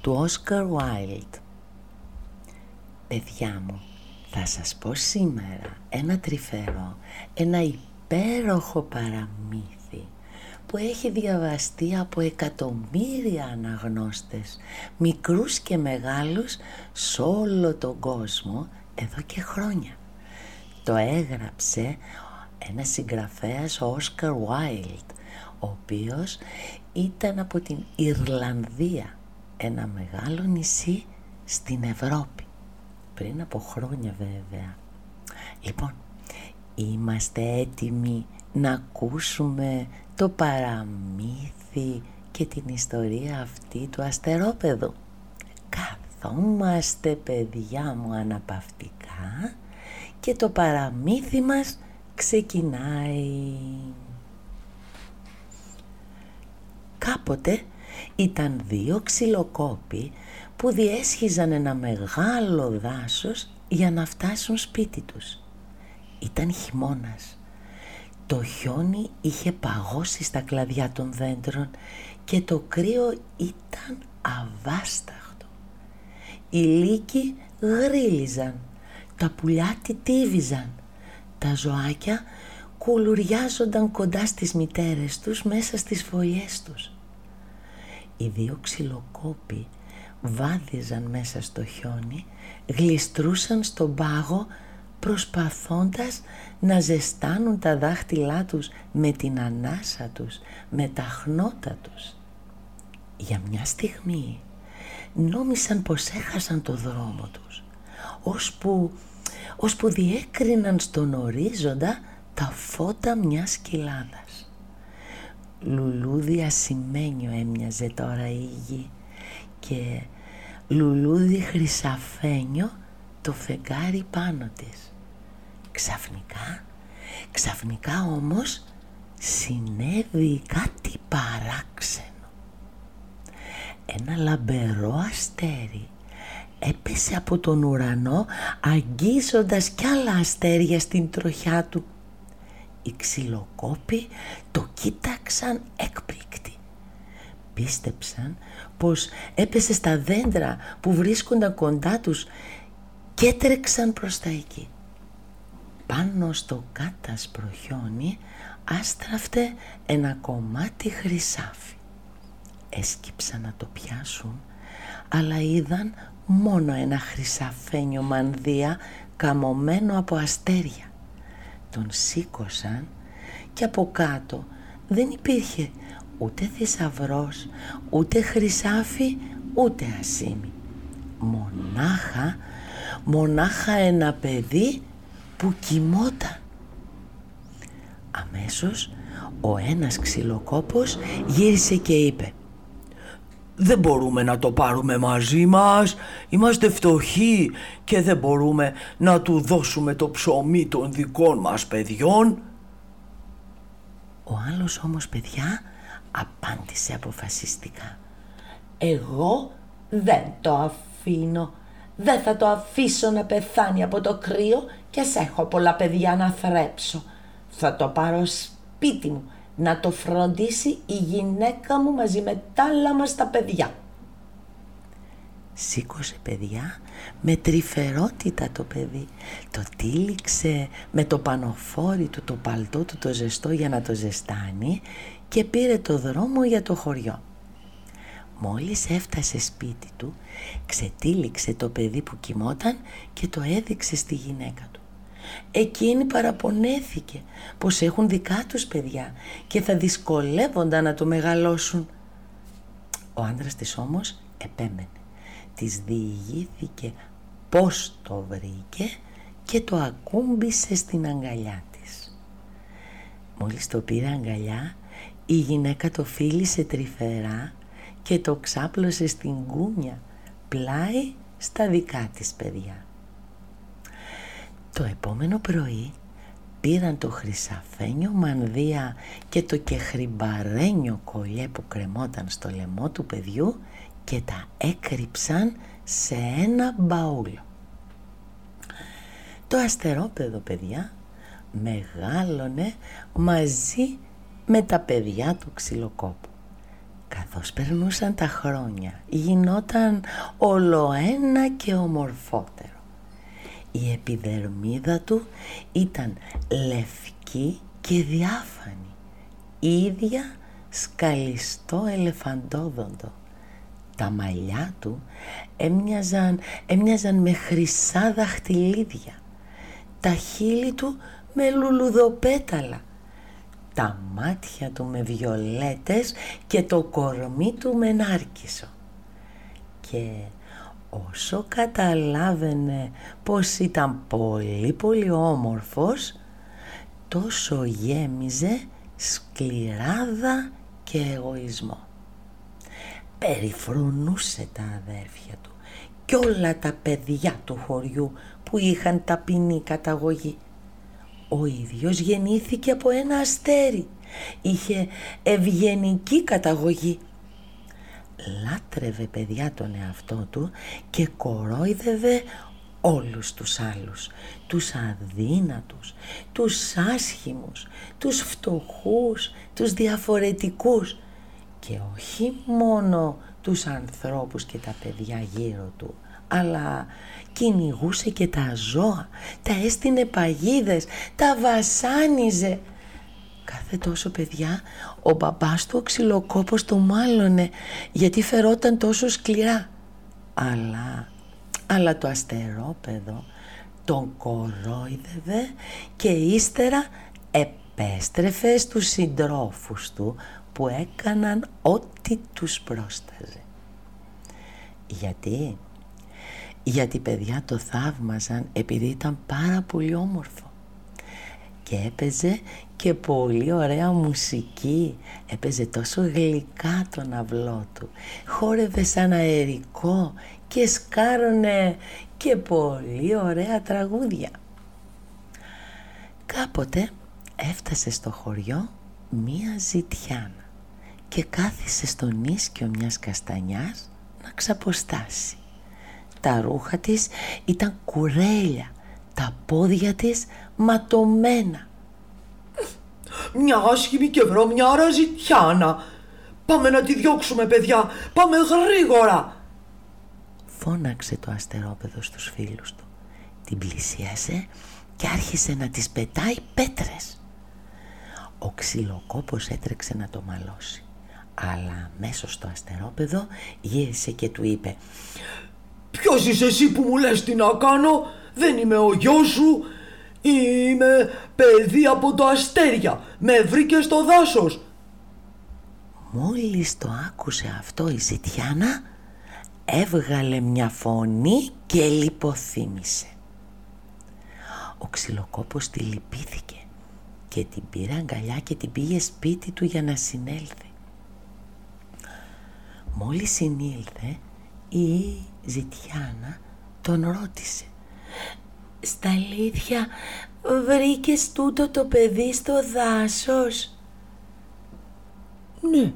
του Oscar Wilde. Παιδιά μου, θα σας πω σήμερα ένα τρυφερό, ένα υπέροχο παραμύθι που έχει διαβαστεί από εκατομμύρια αναγνώστες, μικρούς και μεγάλους, σε όλο τον κόσμο εδώ και χρόνια. Το έγραψε ένας συγγραφέας, ο Oscar Wilde, ο οποίος ήταν από την Ιρλανδία, ένα μεγάλο νησί στην Ευρώπη, πριν από χρόνια βέβαια. Λοιπόν, είμαστε έτοιμοι να ακούσουμε το παραμύθι και την ιστορία αυτή του αστερόπαιδου? Καθόμαστε, παιδιά μου, αναπαυτικά και το παραμύθι μας ξεκινάει. Κάποτε ήταν δύο ξυλοκόποι που διέσχιζαν ένα μεγάλο δάσος για να φτάσουν σπίτι τους. Ήταν χειμώνας. Το χιόνι είχε παγώσει στα κλαδιά των δέντρων και το κρύο ήταν αβάσταχτο. Οι λύκοι γρίλιζαν, τα πουλιά τιτίβιζαν, τα ζωάκια κουλουριάζονταν κοντά στις μητέρες τους μέσα στις φωλιές τους. Οι δύο ξυλοκόποι βάδιζαν μέσα στο χιόνι, γλιστρούσαν στον πάγο προσπαθώντας να ζεστάνουν τα δάχτυλά τους με την ανάσα τους, με τα χνότα τους. Για μια στιγμή νόμισαν πως έχασαν το δρόμο τους, ώσπου διέκριναν στον ορίζοντα τα φώτα μιας κοιλάδας. Λουλούδι ασημένιο έμοιαζε τώρα η γη και λουλούδι χρυσαφένιο το φεγγάρι πάνω της. Ξαφνικά όμως συνέβη κάτι παράξενο. Ένα λαμπερό αστέρι έπεσε από τον ουρανό αγγίζοντας κι άλλα αστέρια στην τροχιά του. Οι ξυλοκόποι το κοίταξαν έκπληκτοι. Πίστεψαν πως έπεσε στα δέντρα που βρίσκονταν κοντά τους και έτρεξαν προς τα εκεί. Πάνω στο κάτασπρο χιόνι άστραφτε ένα κομμάτι χρυσάφι. Έσκυψαν να το πιάσουν, αλλά είδαν μόνο ένα χρυσαφένιο μανδύα καμωμένο από αστέρια. Τον σήκωσαν και από κάτω δεν υπήρχε ούτε θησαυρός, ούτε χρυσάφι, ούτε ασήμι. Μονάχα ένα παιδί που κοιμόταν. Αμέσως ο ένας ξυλοκόπος γύρισε και είπε: «Δεν μπορούμε να το πάρουμε μαζί μας, είμαστε φτωχοί και δεν μπορούμε να του δώσουμε το ψωμί των δικών μας παιδιών». Ο άλλος όμως, παιδιά, απάντησε αποφασιστικά: «Εγώ δεν το αφήνω, δεν θα το αφήσω να πεθάνει από το κρύο και σε έχω πολλά παιδιά να θρέψω. Θα το πάρω σπίτι μου, να το φροντίσει η γυναίκα μου μαζί με τα άλλα μας τα παιδιά». Σήκωσε, παιδιά, με τρυφερότητα το παιδί. Το τύλιξε με το πανοφόρι του, το παλτό του το ζεστό για να το ζεστάνει, και πήρε το δρόμο για το χωριό. Μόλις έφτασε σπίτι του, ξετύλιξε το παιδί που κοιμόταν και το έδειξε στη γυναίκα του. Εκείνη παραπονέθηκε πως έχουν δικά τους παιδιά και θα δυσκολεύονταν να το μεγαλώσουν. Ο άντρας της όμως επέμενε. Της διηγήθηκε πως το βρήκε και το ακούμπησε στην αγκαλιά της. Μόλις το πήρε αγκαλιά, η γυναίκα το φίλησε τρυφερά και το ξάπλωσε στην κούνια, πλάι στα δικά της παιδιά. Το επόμενο πρωί πήραν το χρυσαφένιο μανδύα και το κεχριμπαρένιο κολλιέ που κρεμόταν στο λαιμό του παιδιού και τα έκρυψαν σε ένα μπαούλο. Το αστερόπαιδο, παιδιά, μεγάλωνε μαζί με τα παιδιά του ξυλοκόπου. Καθώς περνούσαν τα χρόνια, γινόταν ολοένα και ομορφότερο. Η επιδερμίδα του ήταν λευκή και διάφανη, ίδια σκαλιστό ελεφαντόδοντο. Τα μαλλιά του έμοιαζαν με χρυσά δαχτυλίδια, τα χείλη του με λουλουδοπέταλα, τα μάτια του με βιολέτες και το κορμί του με νάρκισο. Και όσο καταλάβαινε πως ήταν πολύ πολύ όμορφος, τόσο γέμιζε σκληράδα και εγωισμό. Περιφρονούσε τα αδέρφια του και όλα τα παιδιά του χωριού που είχαν ταπεινή καταγωγή. Ο ίδιος γεννήθηκε από ένα αστέρι, είχε ευγενική καταγωγή. Λάτρευε παιδιά τον εαυτό του και κορόιδευε όλους τους άλλους, τους αδύνατους, τους άσχημους, τους φτωχούς, τους διαφορετικούς και όχι μόνο τους ανθρώπους και τα παιδιά γύρω του, αλλά κυνηγούσε και τα ζώα, τα έστεινε παγίδες, τα βασάνιζε. Κάθε τόσο, παιδιά, ο μπαμπάς του ο ξυλοκόπος το μάλωνε γιατί φερόταν τόσο σκληρά. Αλλά το αστερόπαιδο τον κορόιδευε και ύστερα επέστρεφε στους συντρόφους του που έκαναν ό,τι τους πρόσταζε. Γιατί παιδιά το θαύμαζαν επειδή ήταν πάρα πολύ όμορφο. Και έπαιζε και πολύ ωραία μουσική, έπαιζε τόσο γλυκά τον αυλό του, χόρευε σαν αερικό και σκάρωνε και πολύ ωραία τραγούδια. Κάποτε έφτασε στο χωριό μία ζητιάνα και κάθισε στον ίσκιο μιας καστανιάς να ξαποστάσει. Τα ρούχα της ήταν κουρέλια, τα πόδια της ματωμένα. «Μια άσχημη και βρω μια αραζιτιάνα. Πάμε να τη διώξουμε, παιδιά, πάμε γρήγορα», φώναξε το αστερόπαιδο στους φίλους του. Την πλησίασε και άρχισε να της πετάει πέτρες. Ο ξυλοκόπος έτρεξε να το μαλώσει, αλλά αμέσως το αστερόπαιδο γύρισε και του είπε: «Ποιος είσαι εσύ που μου λες τι να κάνω? Δεν είμαι ο γιος σου. Είμαι παιδί από το αστέρια. Με βρήκε στο δάσος». Μόλις το άκουσε αυτό η ζητιάνα, έβγαλε μια φωνή και λιποθύμησε. Ο ξυλοκόπος τη λυπήθηκε και την πήρε αγκαλιά και την πήγε σπίτι του για να συνέλθει. Μόλις συνήλθε, η ζητιάνα τον ρώτησε: «Στα αλήθεια βρήκες τούτο το παιδί στο δάσος?» «Ναι»,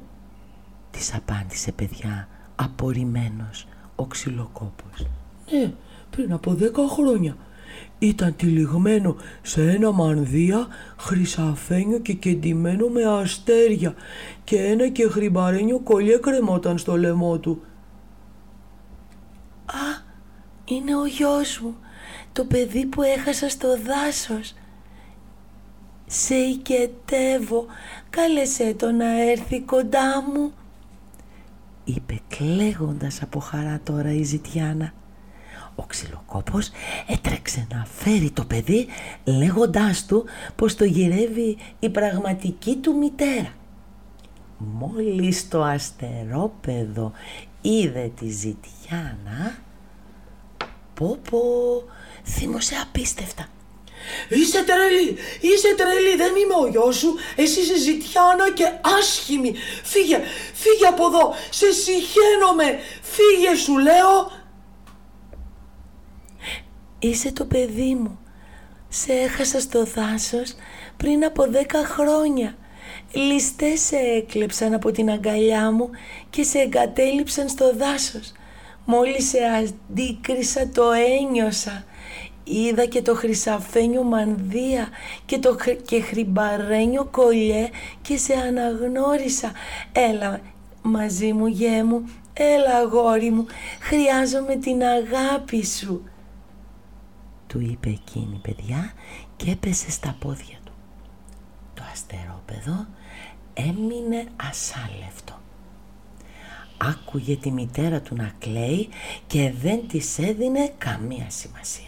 της απάντησε, παιδιά, απορριμμένος ο ξυλοκόπος. «Ναι, πριν από 10 χρόνια. Ήταν τυλιγμένο σε ένα μανδύα χρυσαφένιο και κεντυμένο με αστέρια και ένα κεχριμπαρένιο κολλιέ κρεμόταν στο λαιμό του». «Α, είναι ο γιος μου, το παιδί που έχασα στο δάσος. Σε οικετεύω, κάλεσέ το να έρθει κοντά μου», είπε κλαίγοντας από χαρά τώρα η ζητιάνα. Ο ξυλοκόπος έτρεξε να φέρει το παιδί, λέγοντάς του πως το γυρεύει η πραγματική του μητέρα. Μόλις το αστερόπαιδο είδε τη ζητιάνα, «Πω, θύμωσε απίστευτα. Είσαι τρελή, δεν είμαι ο γιος σου, εσύ είσαι ζητιάνα και άσχημη. Φύγε από εδώ, σε συχαίνομαι, φύγε σου λέω». είσαι το παιδί μου. Σε έχασα στο δάσος πριν από 10 χρόνια. Ληστές σε έκλεψαν από την αγκαλιά μου και σε εγκατέλειψαν στο δάσος. Μόλις σε αντίκρισα το ένιωσα. Είδα και το χρυσαφένιο μανδύα και το χρυμπαρένιο κολλιέ και σε αναγνώρισα. Έλα μαζί μου, γιέ μου, έλα αγόρι μου, χρειάζομαι την αγάπη σου», του είπε εκείνη, παιδιά, και έπεσε στα πόδια του. Το αστερόπαιδο έμεινε ασάλευτο. Άκουγε τη μητέρα του να κλαίει και δεν της έδινε καμία σημασία.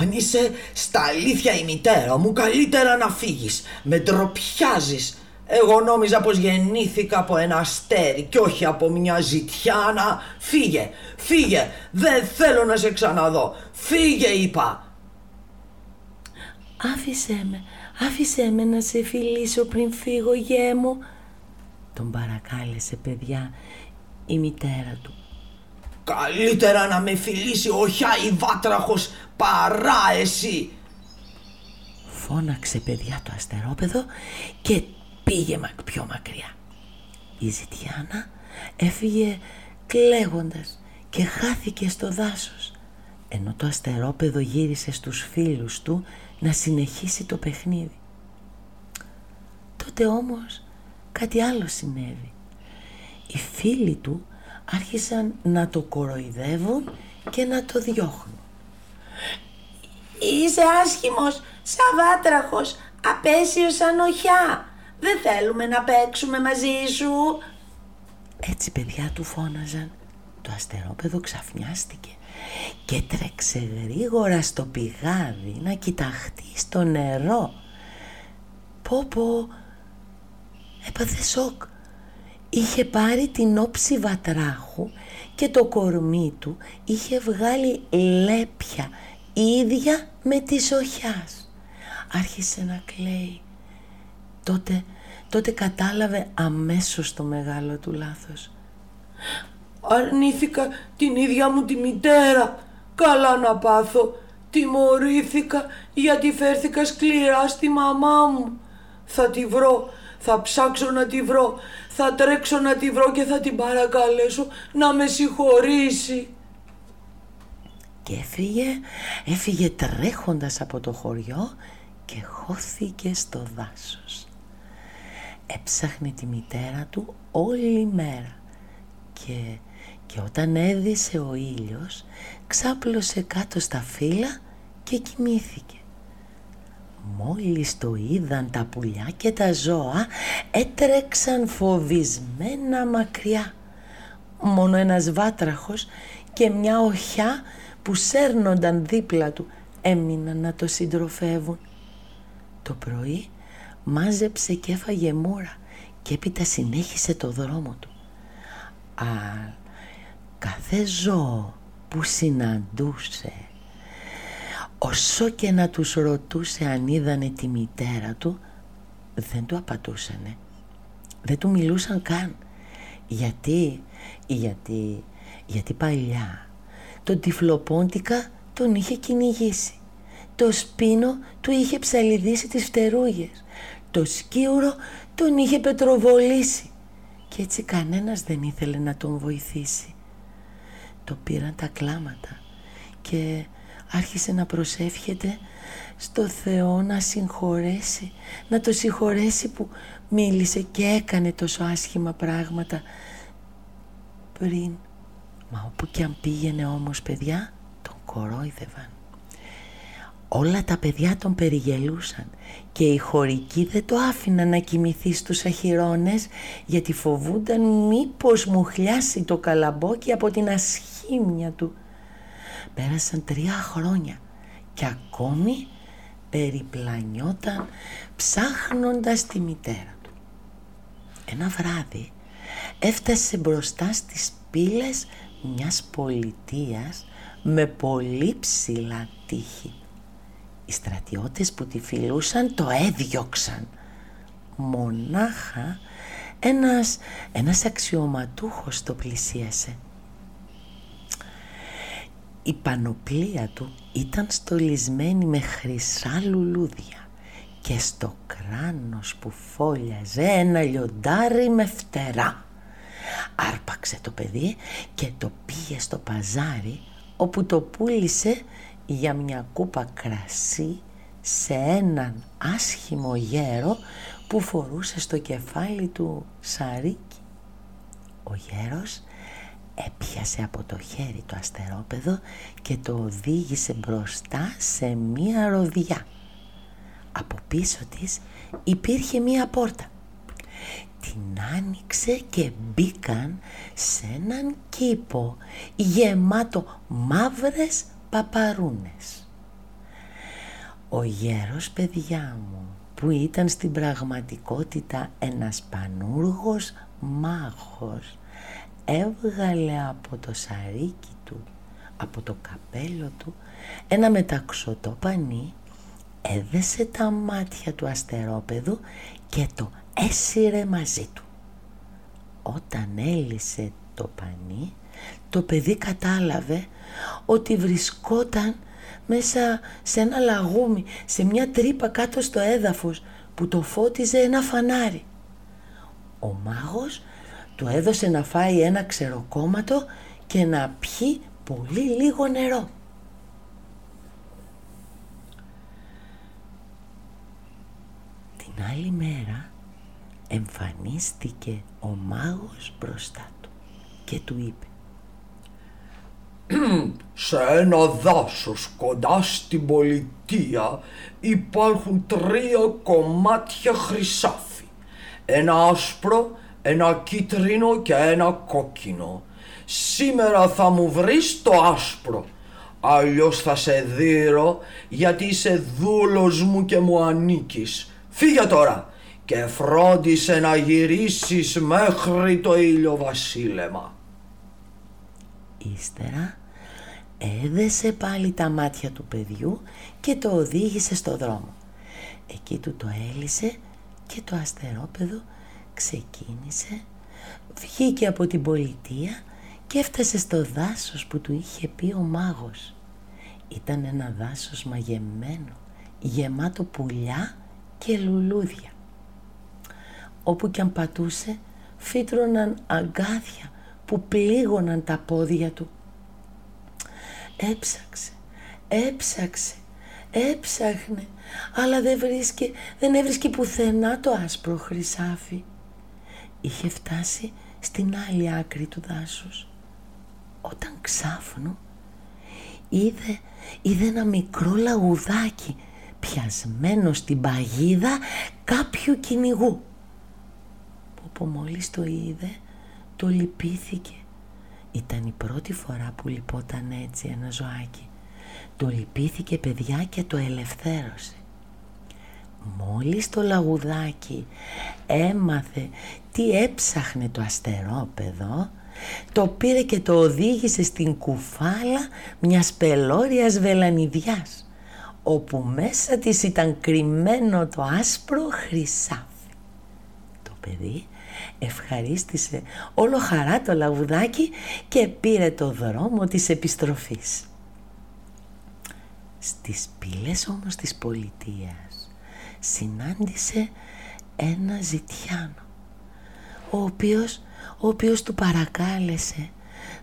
«Αν είσαι στα αλήθεια η μητέρα μου, καλύτερα να φύγεις. Με ντροπιάζεις. Εγώ νόμιζα πως γεννήθηκα από ένα αστέρι και όχι από μια ζητιάνα. Φύγε, φύγε, δεν θέλω να σε ξαναδώ. Φύγε, είπα». «Άφησέ με, άφησέ με να σε φιλήσω πριν φύγω, γιέ μου», τον παρακάλεσε, παιδιά, η μητέρα του. «Καλύτερα να με φιλήσει ο Χιαϊβάτραχος παρά εσύ», φώναξε, παιδιά, το αστερόπαιδο και πήγε πιο μακριά. Η ζητιάνα έφυγε κλαίγοντας και χάθηκε στο δάσος, ενώ το αστερόπαιδο γύρισε στους φίλους του να συνεχίσει το παιχνίδι. Τότε όμως κάτι άλλο συνέβη. Οι φίλοι του άρχισαν να το κοροϊδεύουν και να το διώχνουν. «Είσαι άσχημος, σαβάτραχος, απέσιος σαν οχιά. Δεν θέλουμε να παίξουμε μαζί σου». Έτσι, παιδιά, του φώναζαν. Το αστερόπαιδο ξαφνιάστηκε και τρέξε γρήγορα στο πηγάδι να κοιταχτεί στο νερό. Πω πω, έπαθε σοκ. Είχε πάρει την όψη βατράχου και το κορμί του είχε βγάλει λέπια ίδια με της οχιάς. Άρχισε να κλαίει. Τότε κατάλαβε αμέσως το μεγάλο του λάθος. «Αρνήθηκα την ίδια μου τη μητέρα. Καλά να πάθω. Τιμωρήθηκα γιατί φέρθηκα σκληρά στη μαμά μου. Θα τη βρω. Θα ψάξω να τη βρω, θα τρέξω να τη βρω και θα την παρακαλέσω να με συγχωρήσει». Και έφυγε τρέχοντας από το χωριό και χώθηκε στο δάσος. Έψαχνε τη μητέρα του όλη η μέρα και όταν έδισε ο ήλιος, ξάπλωσε κάτω στα φύλλα και κοιμήθηκε. Μόλις το είδαν τα πουλιά και τα ζώα, έτρεξαν φοβισμένα μακριά. Μόνο ένας βάτραχος και μια οχιά που σέρνονταν δίπλα του έμειναν να το συντροφεύουν. Το πρωί μάζεψε και έφαγε μούρα και έπειτα συνέχισε το δρόμο του. Κάθε ζώο που συναντούσε, όσο και να τους ρωτούσε αν είδανε τη μητέρα του, δεν του απαντούσανε. Δεν του μιλούσαν καν. Γιατί παλιά τον τυφλοπόντικα τον είχε κυνηγήσει. Το σπίνο του είχε ψαλιδίσει τις φτερούγες. Το σκίουρο τον είχε πετροβολήσει. Και έτσι κανένας δεν ήθελε να τον βοηθήσει. Το πήραν τα κλάματα και άρχισε να προσεύχεται στο Θεό να συγχωρέσει, να το συγχωρέσει που μίλησε και έκανε τόσο άσχημα πράγματα πριν. Μα όπου και αν πήγαινε όμως, παιδιά, τον κορόιδευαν. Όλα τα παιδιά τον περιγελούσαν και οι χωρικοί δεν το άφηναν να κοιμηθεί στους αχυρώνες, γιατί φοβούνταν μήπως μουχλιάσει το καλαμπόκι από την ασχήμια του. Πέρασαν 3 χρόνια και ακόμη περιπλανιόταν ψάχνοντας τη μητέρα του. Ένα βράδυ έφτασε μπροστά στις πύλες μιας πολιτείας με πολύ ψηλά τείχη. Οι στρατιώτες που τη φιλούσαν το έδιωξαν. Μονάχα ένας αξιωματούχος το πλησίασε. Η πανοπλία του ήταν στολισμένη με χρυσά λουλούδια και στο κράνος που φόλιαζε ένα λιοντάρι με φτερά. Άρπαξε το παιδί και το πήγε στο παζάρι, όπου το πούλησε για μια κούπα κρασί σε έναν άσχημο γέρο που φορούσε στο κεφάλι του σαρίκι. Ο γέρος έπιασε από το χέρι το αστερόπαιδο και το οδήγησε μπροστά σε μία ροδιά. Από πίσω της υπήρχε μία πόρτα. Την άνοιξε και μπήκαν σε έναν κήπο γεμάτο μαύρες παπαρούνες. Ο γέρος, παιδιά μου, που ήταν στην πραγματικότητα ένας πανούργος μάγος, έβγαλε από το σαρίκι του, από το καπέλο του, ένα μεταξωτό πανί, έδεσε τα μάτια του αστερόπαιδου και το έσυρε μαζί του. Όταν έλυσε το πανί, το παιδί κατάλαβε ότι βρισκόταν μέσα σε ένα λαγούμι, σε μια τρύπα κάτω στο έδαφος που το φώτιζε ένα φανάρι. Ο μάγος του έδωσε να φάει ένα ξεροκόμματο και να πιει πολύ λίγο νερό. Την άλλη μέρα εμφανίστηκε ο μάγος μπροστά του και του είπε: «Σε ένα δάσος κοντά στην πολιτεία υπάρχουν 3 κομμάτια χρυσάφι, ένα άσπρο, ένα κίτρινο και ένα κόκκινο. Σήμερα θα μου βρεις το άσπρο, αλλιώς θα σε δείρω, γιατί είσαι δούλος μου και μου ανήκεις. Φύγε τώρα και φρόντισε να γυρίσεις μέχρι το ηλιοβασίλεμα». Ύστερα έδεσε πάλι τα μάτια του παιδιού και το οδήγησε στο δρόμο. Εκεί του το έλυσε και το αστερόπαιδο ξεκίνησε, βγήκε από την πολιτεία και έφτασε στο δάσος που του είχε πει ο μάγος. Ήταν ένα δάσος μαγεμένο, γεμάτο πουλιά και λουλούδια. Όπου κι αν πατούσε, φύτρωναν αγκάθια που πλήγωναν τα πόδια του. Έψαχνε, αλλά δεν έβρισκε πουθενά το άσπρο χρυσάφι. Είχε φτάσει στην άλλη άκρη του δάσους, όταν ξάφνου είδε ένα μικρό λαγουδάκι πιασμένο στην παγίδα κάποιου κυνηγού. Που μόλις το είδε, το λυπήθηκε. Ήταν η πρώτη φορά που λυπόταν έτσι ένα ζωάκι. Το λυπήθηκε, παιδιά, και το ελευθέρωσε. Μόλις το λαγουδάκι έμαθε τι έψαχνε το αστερόπαιδο, το πήρε και το οδήγησε στην κουφάλα μιας πελώριας βελανιδιάς, όπου μέσα της ήταν κρυμμένο το άσπρο χρυσάφι. Το παιδί ευχαρίστησε όλο χαρά το λαγουδάκι και πήρε το δρόμο της επιστροφής. Στις πύλες όμως της πολιτείας συνάντησε ένα ζητιάνο, ο οποίος του παρακάλεσε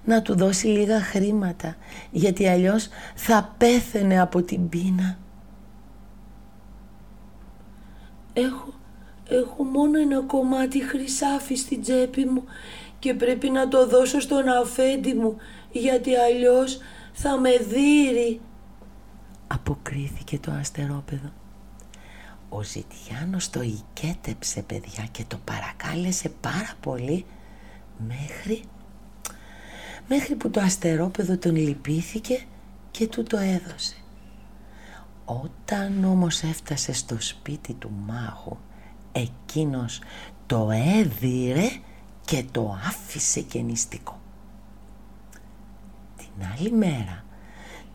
να του δώσει λίγα χρήματα, γιατί αλλιώς θα πέθαινε από την πείνα. Έχω μόνο ένα κομμάτι χρυσάφι στην τσέπη μου και πρέπει να το δώσω στον αφέντη μου, γιατί αλλιώς θα με δείρει», αποκρίθηκε το αστερόπαιδο. Ο ζητιάνος το οικέτεψε, παιδιά, και το παρακάλεσε πάρα πολύ, μέχρι που το αστερόπαιδο τον λυπήθηκε και του το έδωσε. Όταν όμως έφτασε στο σπίτι του μάγου, εκείνος το έδιρε και το άφησε κενιστικό. Την άλλη μέρα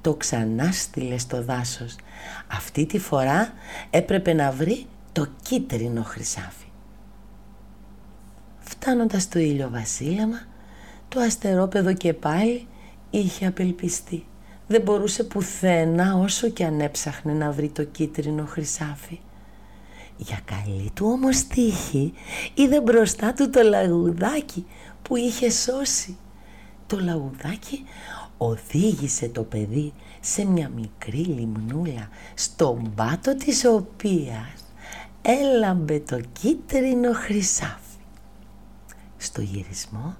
το ξανάστηλε στο δάσος. Αυτή τη φορά έπρεπε να βρει το κίτρινο χρυσάφι. Φτάνοντας στο ηλιοβασίλεμα, το αστερόπαιδο και πάλι είχε απελπιστεί. Δεν μπορούσε πουθενά, όσο και αν έψαχνε, να βρει το κίτρινο χρυσάφι. Για καλή του όμως τύχη, είδε μπροστά του το λαγουδάκι που είχε σώσει. Το λαγουδάκι οδήγησε το παιδί σε μια μικρή λιμνούλα, στον πάτο της οποίας έλαμπε το κίτρινο χρυσάφι. Στο γυρισμό,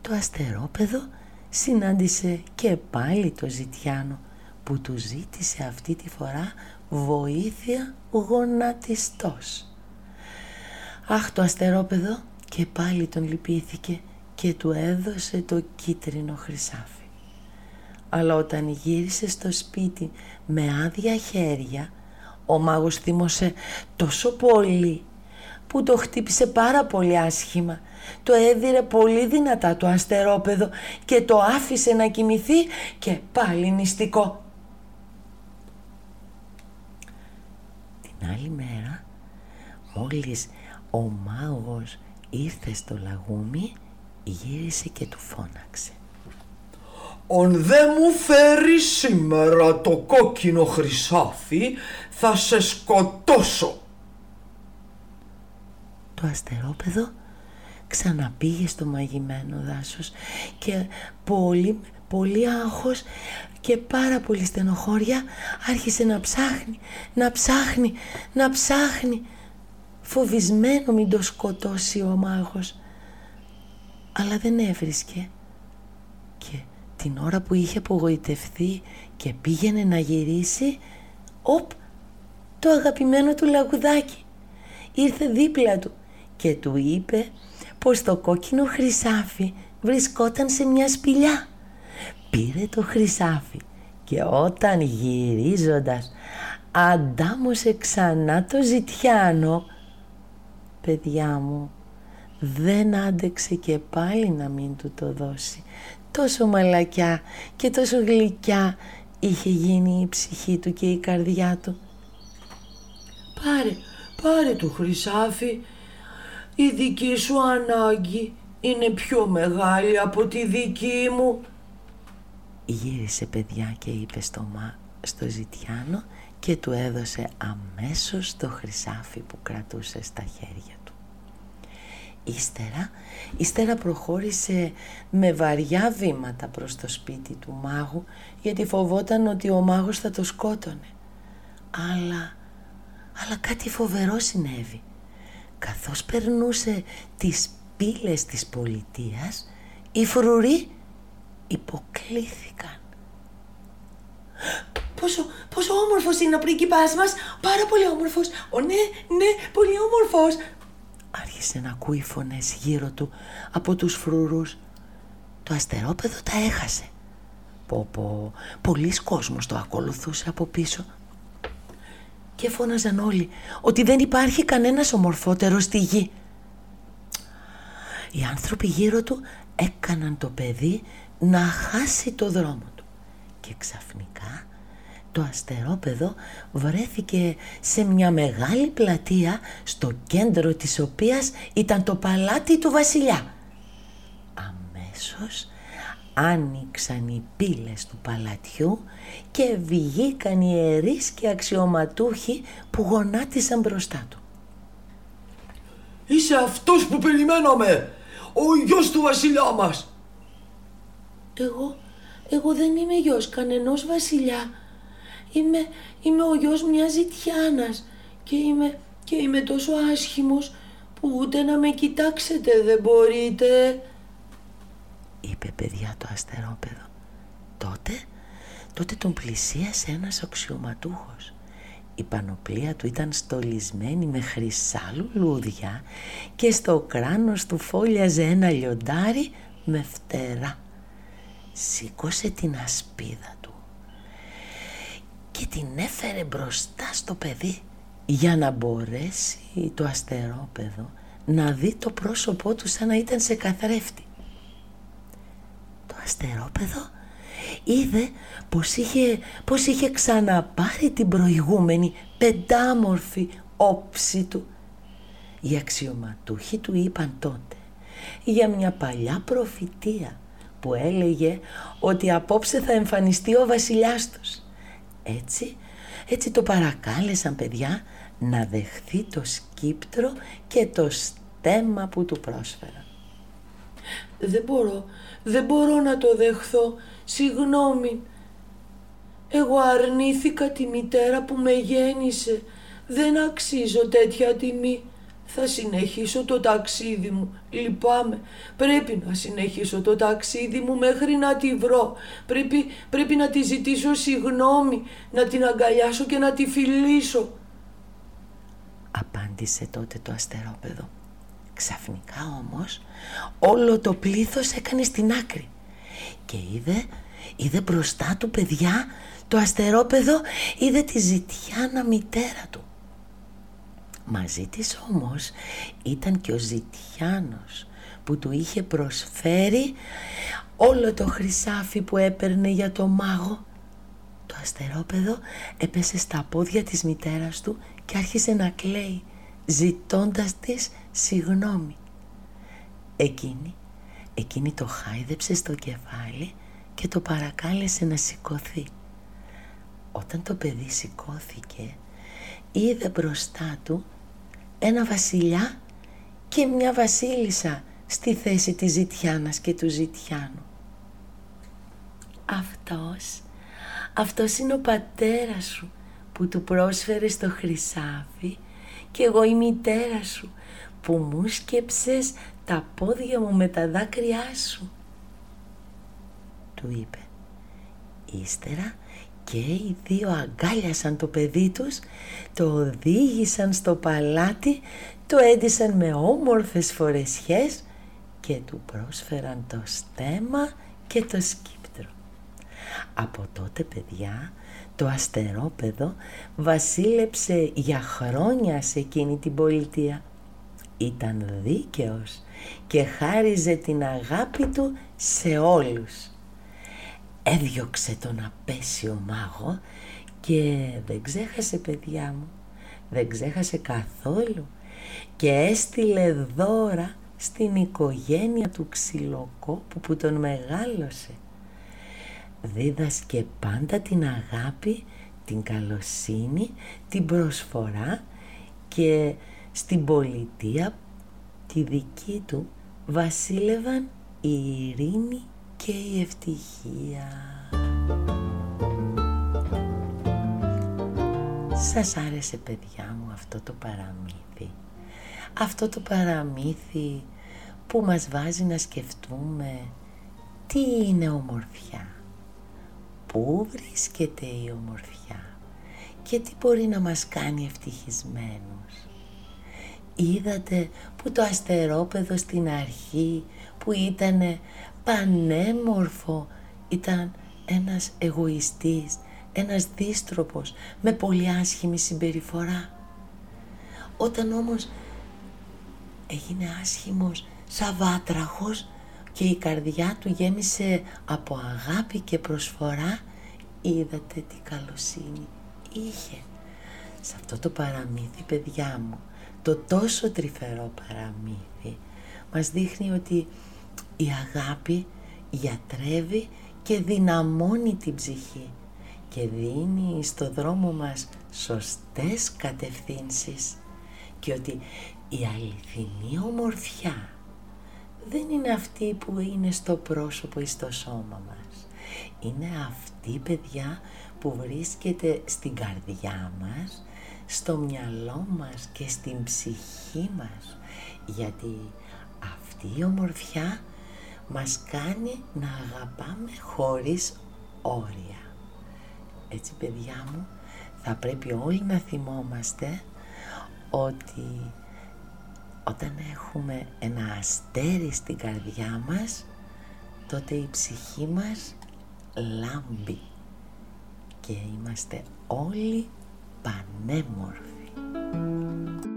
το αστερόπαιδο συνάντησε και πάλι το ζητιάνο, που του ζήτησε αυτή τη φορά βοήθεια γονατιστός. Αχ, το αστερόπαιδο και πάλι τον λυπήθηκε και του έδωσε το κίτρινο χρυσάφι. Αλλά όταν γύρισε στο σπίτι με άδεια χέρια, ο μάγος θύμωσε τόσο πολύ που το χτύπησε πάρα πολύ άσχημα. Το έδιρε πολύ δυνατά το αστερόπαιδο και το άφησε να κοιμηθεί και πάλι νηστικό. Την άλλη μέρα, μόλις ο μάγος ήρθε στο λαγούμι, γύρισε και του φώναξε: «Αν δεν μου φέρεις σήμερα το κόκκινο χρυσάφι, θα σε σκοτώσω!» Το αστερόπαιδο ξαναπήγε στο μαγειμένο δάσος και πολύ, πολύ άγχος και πάρα πολύ στενοχώρια άρχισε να ψάχνει, φοβισμένο μην το σκοτώσει ο μάγος. Αλλά δεν έβρισκε, και την ώρα που είχε απογοητευθεί και πήγαινε να γυρίσει, οπ, το αγαπημένο του λαγουδάκι ήρθε δίπλα του και του είπε πως το κόκκινο χρυσάφι βρισκόταν σε μια σπηλιά. Πήρε το χρυσάφι και όταν γυρίζοντας αντάμωσε ξανά το ζητιάνο, παιδιά μου, δεν άντεξε και πάλι να μην του το δώσει. Τόσο μαλακιά και τόσο γλυκιά είχε γίνει η ψυχή του και η καρδιά του. Πάρε το χρυσάφι. Η δική σου ανάγκη είναι πιο μεγάλη από τη δική μου. Γύρισε, παιδιά, και είπε στο ζητιάνο και του έδωσε αμέσως το χρυσάφι που κρατούσε στα χέρια του. Ύστερα προχώρησε με βαριά βήματα προς το σπίτι του μάγου, γιατί φοβόταν ότι ο μάγος θα το σκότωνε. Αλλά κάτι φοβερό συνέβη. Καθώς περνούσε τις πύλες της πολιτείας, οι φρουροί υποκλήθηκαν. «Πόσο όμορφος είναι ο πρίγκιπάς μας! Πάρα πολύ όμορφος! Ω ναι, πολύ όμορφος!» Άρχισε να ακούει φωνές γύρω του από τους φρουρούς. Το αστερόπαιδο τα έχασε. Πολλοί κόσμος το ακολουθούσε από πίσω. Και φώναζαν όλοι ότι δεν υπάρχει κανένας ομορφότερος στη γη. Οι άνθρωποι γύρω του έκαναν το παιδί να χάσει το δρόμο του. Και ξαφνικά το αστερόπαιδο βρέθηκε σε μια μεγάλη πλατεία, στο κέντρο της οποίας ήταν το παλάτι του βασιλιά. Αμέσως άνοιξαν οι πύλες του παλατιού και βγήκαν ιερείς και αξιωματούχοι που γονάτισαν μπροστά του. «Είσαι αυτός που περιμέναμε, ο γιος του βασιλιά μας!» «Εγώ δεν είμαι γιος κανενός βασιλιά. Είμαι ο γιος μιας ζητιάνας και είμαι τόσο άσχημος που ούτε να με κοιτάξετε δεν μπορείτε», είπε, παιδιά, το αστερόπαιδο. Τότε τον πλησίασε ένας αξιωματούχος. Η πανοπλία του ήταν στολισμένη με χρυσά λουλούδια και στο κράνος του φόλιαζε ένα λιοντάρι με φτερά. Σήκωσε την ασπίδα του και την έφερε μπροστά στο παιδί, για να μπορέσει το αστερόπαιδο να δει το πρόσωπό του σαν να ήταν σε καθρέφτη. Το αστερόπαιδο είδε πως είχε ξαναπάρει την προηγούμενη πεντάμορφη όψη του. Οι αξιωματούχοι του είπαν τότε για μια παλιά προφητεία που έλεγε ότι απόψε θα εμφανιστεί ο βασιλιάς τους. Έτσι το παρακάλεσαν, παιδιά, να δεχθεί το σκύπτρο και το στέμμα που του πρόσφεραν. Δεν μπορώ να το δεχθώ, συγγνώμη. Εγώ αρνήθηκα τη μητέρα που με γέννησε. Δεν αξίζω τέτοια τιμή. Θα συνεχίσω το ταξίδι μου. Λυπάμαι. Πρέπει να συνεχίσω το ταξίδι μου μέχρι να τη βρω. Πρέπει να τη ζητήσω συγγνώμη, να την αγκαλιάσω και να τη φιλήσω. Απάντησε τότε το αστερόπαιδο. Ξαφνικά όμως όλο το πλήθος έκανε στην άκρη και είδε μπροστά του, παιδιά, το αστερόπαιδο είδε τη ζητιάνα μητέρα του. Μαζί της όμως ήταν και ο ζητιάνος που του είχε προσφέρει όλο το χρυσάφι που έπαιρνε για το μάγο. Το αστερόπαιδο έπεσε στα πόδια της μητέρας του και άρχισε να κλαίει, ζητώντας της συγγνώμη. Εκείνη το χάιδεψε στο κεφάλι και το παρακάλεσε να σηκωθεί. Όταν το παιδί σηκώθηκε, είδε μπροστά του ένα βασιλιά και μια βασίλισσα στη θέση της ζητιάνας και του ζητιάνου. Αυτός είναι ο πατέρας σου που του πρόσφερε το χρυσάφι και εγώ η μητέρα σου που μου σκέψες τα πόδια μου με τα δάκρυά σου, του είπε. Ύστερα και οι δύο αγκάλιασαν το παιδί τους, το οδήγησαν στο παλάτι, το έντυσαν με όμορφες φορεσιές και του πρόσφεραν το στέμμα και το σκύπτρο. Από τότε, παιδιά, το αστερόπαιδο βασίλεψε για χρόνια σε εκείνη την πολιτεία. Ήταν δίκαιος και χάριζε την αγάπη του σε όλους. Έδιωξε τον απέσιο μάγο και δεν ξέχασε, παιδιά μου, δεν ξέχασε καθόλου και έστειλε δώρα στην οικογένεια του ξυλοκόπου που τον μεγάλωσε. Δίδασκε πάντα την αγάπη, την καλοσύνη, την προσφορά και στην πολιτεία τη δική του βασίλευαν η ειρήνη και η ευτυχία. Σας άρεσε, παιδιά μου, αυτό το παραμύθι? Αυτό το παραμύθι που μας βάζει να σκεφτούμε τι είναι ομορφιά, πού βρίσκεται η ομορφιά και τι μπορεί να μας κάνει ευτυχισμένους. Είδατε που το αστερόπαιδο στην αρχή που ήτανε πανέμορφο ήταν ένας εγωιστής, ένας δίστροπος με πολύ άσχημη συμπεριφορά. Όταν όμως έγινε άσχημος, σαβάτραχος και η καρδιά του γέμισε από αγάπη και προσφορά, είδατε τι καλοσύνη είχε. Σε αυτό το παραμύθι, παιδιά μου, το τόσο τρυφερό παραμύθι, μας δείχνει ότι η αγάπη γιατρεύει και δυναμώνει την ψυχή και δίνει στο δρόμο μας σωστές κατευθύνσεις και ότι η αληθινή ομορφιά δεν είναι αυτή που είναι στο πρόσωπο ή στο σώμα μας. Είναι αυτή, παιδιά, που βρίσκεται στην καρδιά μας, στο μυαλό μας και στην ψυχή μας, γιατί αυτή η ομορφιά μας κάνει να αγαπάμε χωρίς όρια. Έτσι, παιδιά μου, θα πρέπει όλοι να θυμόμαστε ότι όταν έχουμε ένα αστέρι στην καρδιά μας, τότε η ψυχή μας λάμπει και είμαστε όλοι πανέμορφοι.